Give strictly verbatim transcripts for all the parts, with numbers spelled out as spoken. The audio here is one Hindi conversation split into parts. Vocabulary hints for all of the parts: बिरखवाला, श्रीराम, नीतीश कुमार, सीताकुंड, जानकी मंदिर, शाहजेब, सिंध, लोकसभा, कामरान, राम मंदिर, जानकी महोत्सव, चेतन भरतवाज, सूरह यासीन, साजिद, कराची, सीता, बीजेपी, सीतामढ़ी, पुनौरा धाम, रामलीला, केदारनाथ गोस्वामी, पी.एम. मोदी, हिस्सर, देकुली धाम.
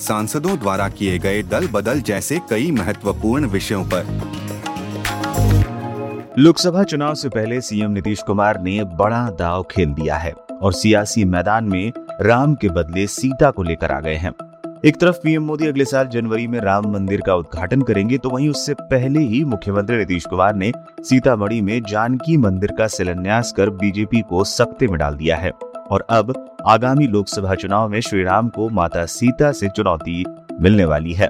सांसदों द्वारा किए गए दल बदल जैसे कई महत्वपूर्ण विषयों पर। लोकसभा चुनाव से पहले सीएम नीतीश कुमार ने बड़ा दांव खेल दिया है और सियासी मैदान में राम के बदले सीता को लेकर आ गए हैं। एक तरफ पी.एम. मोदी अगले साल जनवरी में राम मंदिर का उद्घाटन करेंगे, तो वहीं उससे पहले ही मुख्यमंत्री नीतीश कुमार ने सीतामढ़ी में जानकी मंदिर का शिलान्यास कर बीजेपी को सख्ते में डाल दिया है और अब आगामी लोकसभा चुनाव में श्रीराम को माता सीता से चुनौती मिलने वाली है।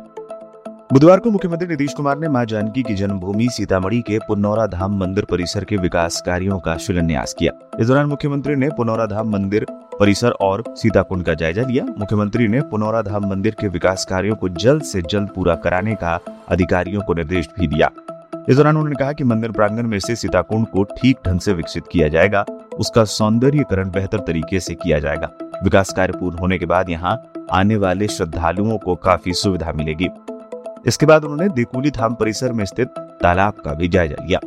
बुधवार को मुख्यमंत्री नीतीश कुमार ने मां जानकी की जन्मभूमि सीतामढ़ी के पुनौरा धाम मंदिर परिसर के विकास कार्यों का शिलान्यास किया। इस दौरान मुख्यमंत्री ने पुनौरा धाम मंदिर परिसर और सीताकुंड का जायजा लिया। मुख्यमंत्री ने पुनौरा धाम मंदिर के विकास कार्यों को जल्द से जल्द पूरा कराने का अधिकारियों को निर्देश भी दिया। इस दौरान उन्होंने कहा कि मंदिर प्रांगण में से सीताकुंड को ठीक ढंग से विकसित किया जाएगा, उसका सौंदर्यीकरण बेहतर तरीके से किया जाएगा। विकास कार्य पूर्ण होने के बाद यहाँ आने वाले श्रद्धालुओं को काफी सुविधा मिलेगी। इसके बाद उन्होंने देकुली धाम परिसर में स्थित तालाब का भी जायजा लिया।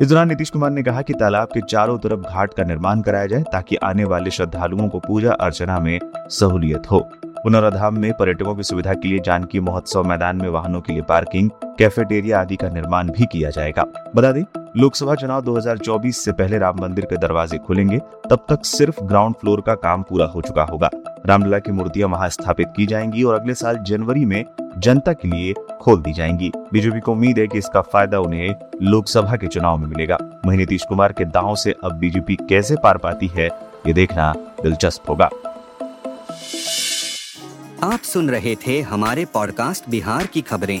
इस दौरान नीतीश कुमार ने कहा कि तालाब के चारों तरफ घाट का निर्माण कराया जाए ताकि आने वाले श्रद्धालुओं को पूजा अर्चना में सहूलियत हो। पुनौरा धाम में पर्यटकों की सुविधा के लिए जानकी महोत्सव मैदान में वाहनों के लिए पार्किंग, कैफेटेरिया आदि का निर्माण भी किया जाएगा। बता दें, लोकसभा चुनाव दो हज़ार चौबीस से पहले राम मंदिर के दरवाजे खुलेंगे, तब तक सिर्फ ग्राउंड फ्लोर का काम पूरा हो चुका होगा। रामलीला की मूर्तियां वहां स्थापित की जाएंगी और अगले साल जनवरी में जनता के लिए खोल दी जाएंगी। बीजेपी को उम्मीद है कि इसका फायदा उन्हें लोकसभा के चुनाव में मिलेगा। वहीं नीतीश कुमार के दांव से अब बीजेपी कैसे पार पाती है, ये देखना दिलचस्प होगा। आप सुन रहे थे हमारे पॉडकास्ट बिहार की खबरें।